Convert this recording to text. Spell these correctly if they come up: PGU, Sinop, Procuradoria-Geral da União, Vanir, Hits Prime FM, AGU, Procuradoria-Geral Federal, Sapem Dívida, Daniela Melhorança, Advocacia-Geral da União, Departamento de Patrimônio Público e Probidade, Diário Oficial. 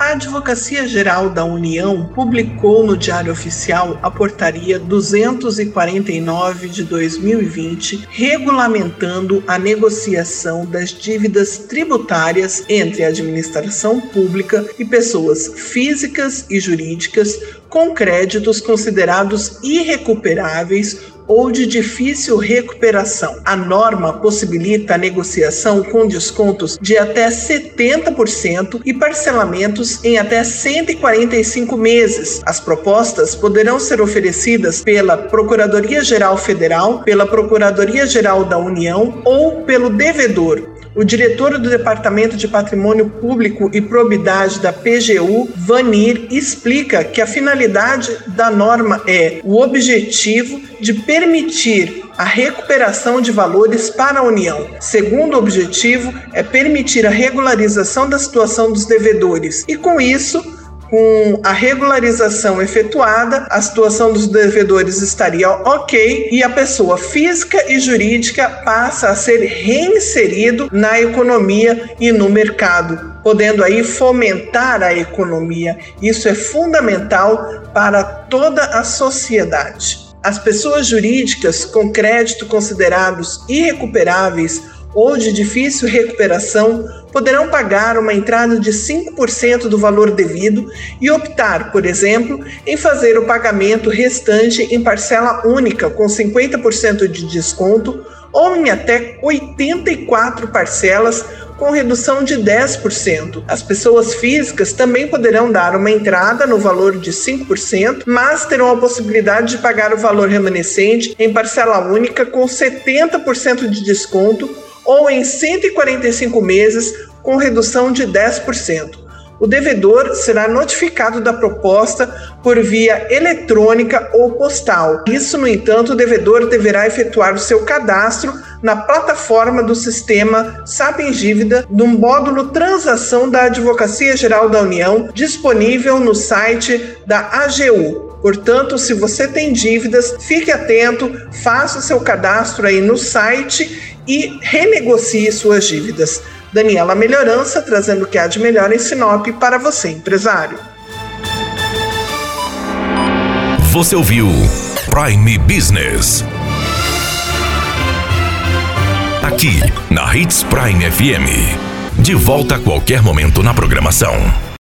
A Advocacia-Geral da União publicou no Diário Oficial a Portaria 249 de 2020, regulamentando a negociação das dívidas tributárias entre a administração pública e pessoas físicas e jurídicas com créditos considerados irrecuperáveis ou de difícil recuperação. A norma possibilita a negociação com descontos de até 70% e parcelamentos em até 145 meses. As propostas poderão ser oferecidas pela Procuradoria-Geral Federal, pela Procuradoria-Geral da União ou pelo devedor. O diretor do Departamento de Patrimônio Público e Probidade da PGU, Vanir, explica que a finalidade da norma é o objetivo de permitir a recuperação de valores para a União. Segundo objetivo é permitir a regularização da situação dos devedores e, com isso, com a regularização efetuada, a situação dos devedores estaria ok e a pessoa física e jurídica passa a ser reinserido na economia e no mercado, podendo aí fomentar a economia. Isso é fundamental para toda a sociedade. As pessoas jurídicas com crédito considerados irrecuperáveis ou de difícil recuperação poderão pagar uma entrada de 5% do valor devido e optar, por exemplo, em fazer o pagamento restante em parcela única com 50% de desconto ou em até 84 parcelas com redução de 10%. As pessoas físicas também poderão dar uma entrada no valor de 5%, mas terão a possibilidade de pagar o valor remanescente em parcela única com 70% de desconto ou em 145 meses, com redução de 10%. O devedor será notificado da proposta por via eletrônica ou postal. Isso, no entanto, o devedor deverá efetuar o seu cadastro na plataforma do sistema Sapem Dívida, num módulo Transação da Advocacia-Geral da União, disponível no site da AGU. Portanto, se você tem dívidas, fique atento, faça o seu cadastro aí no site e renegocie suas dívidas. Daniela Melhorança, trazendo o que há de melhor em Sinop para você, empresário. Você ouviu Prime Business. Aqui, na Hits Prime FM. De volta a qualquer momento na programação.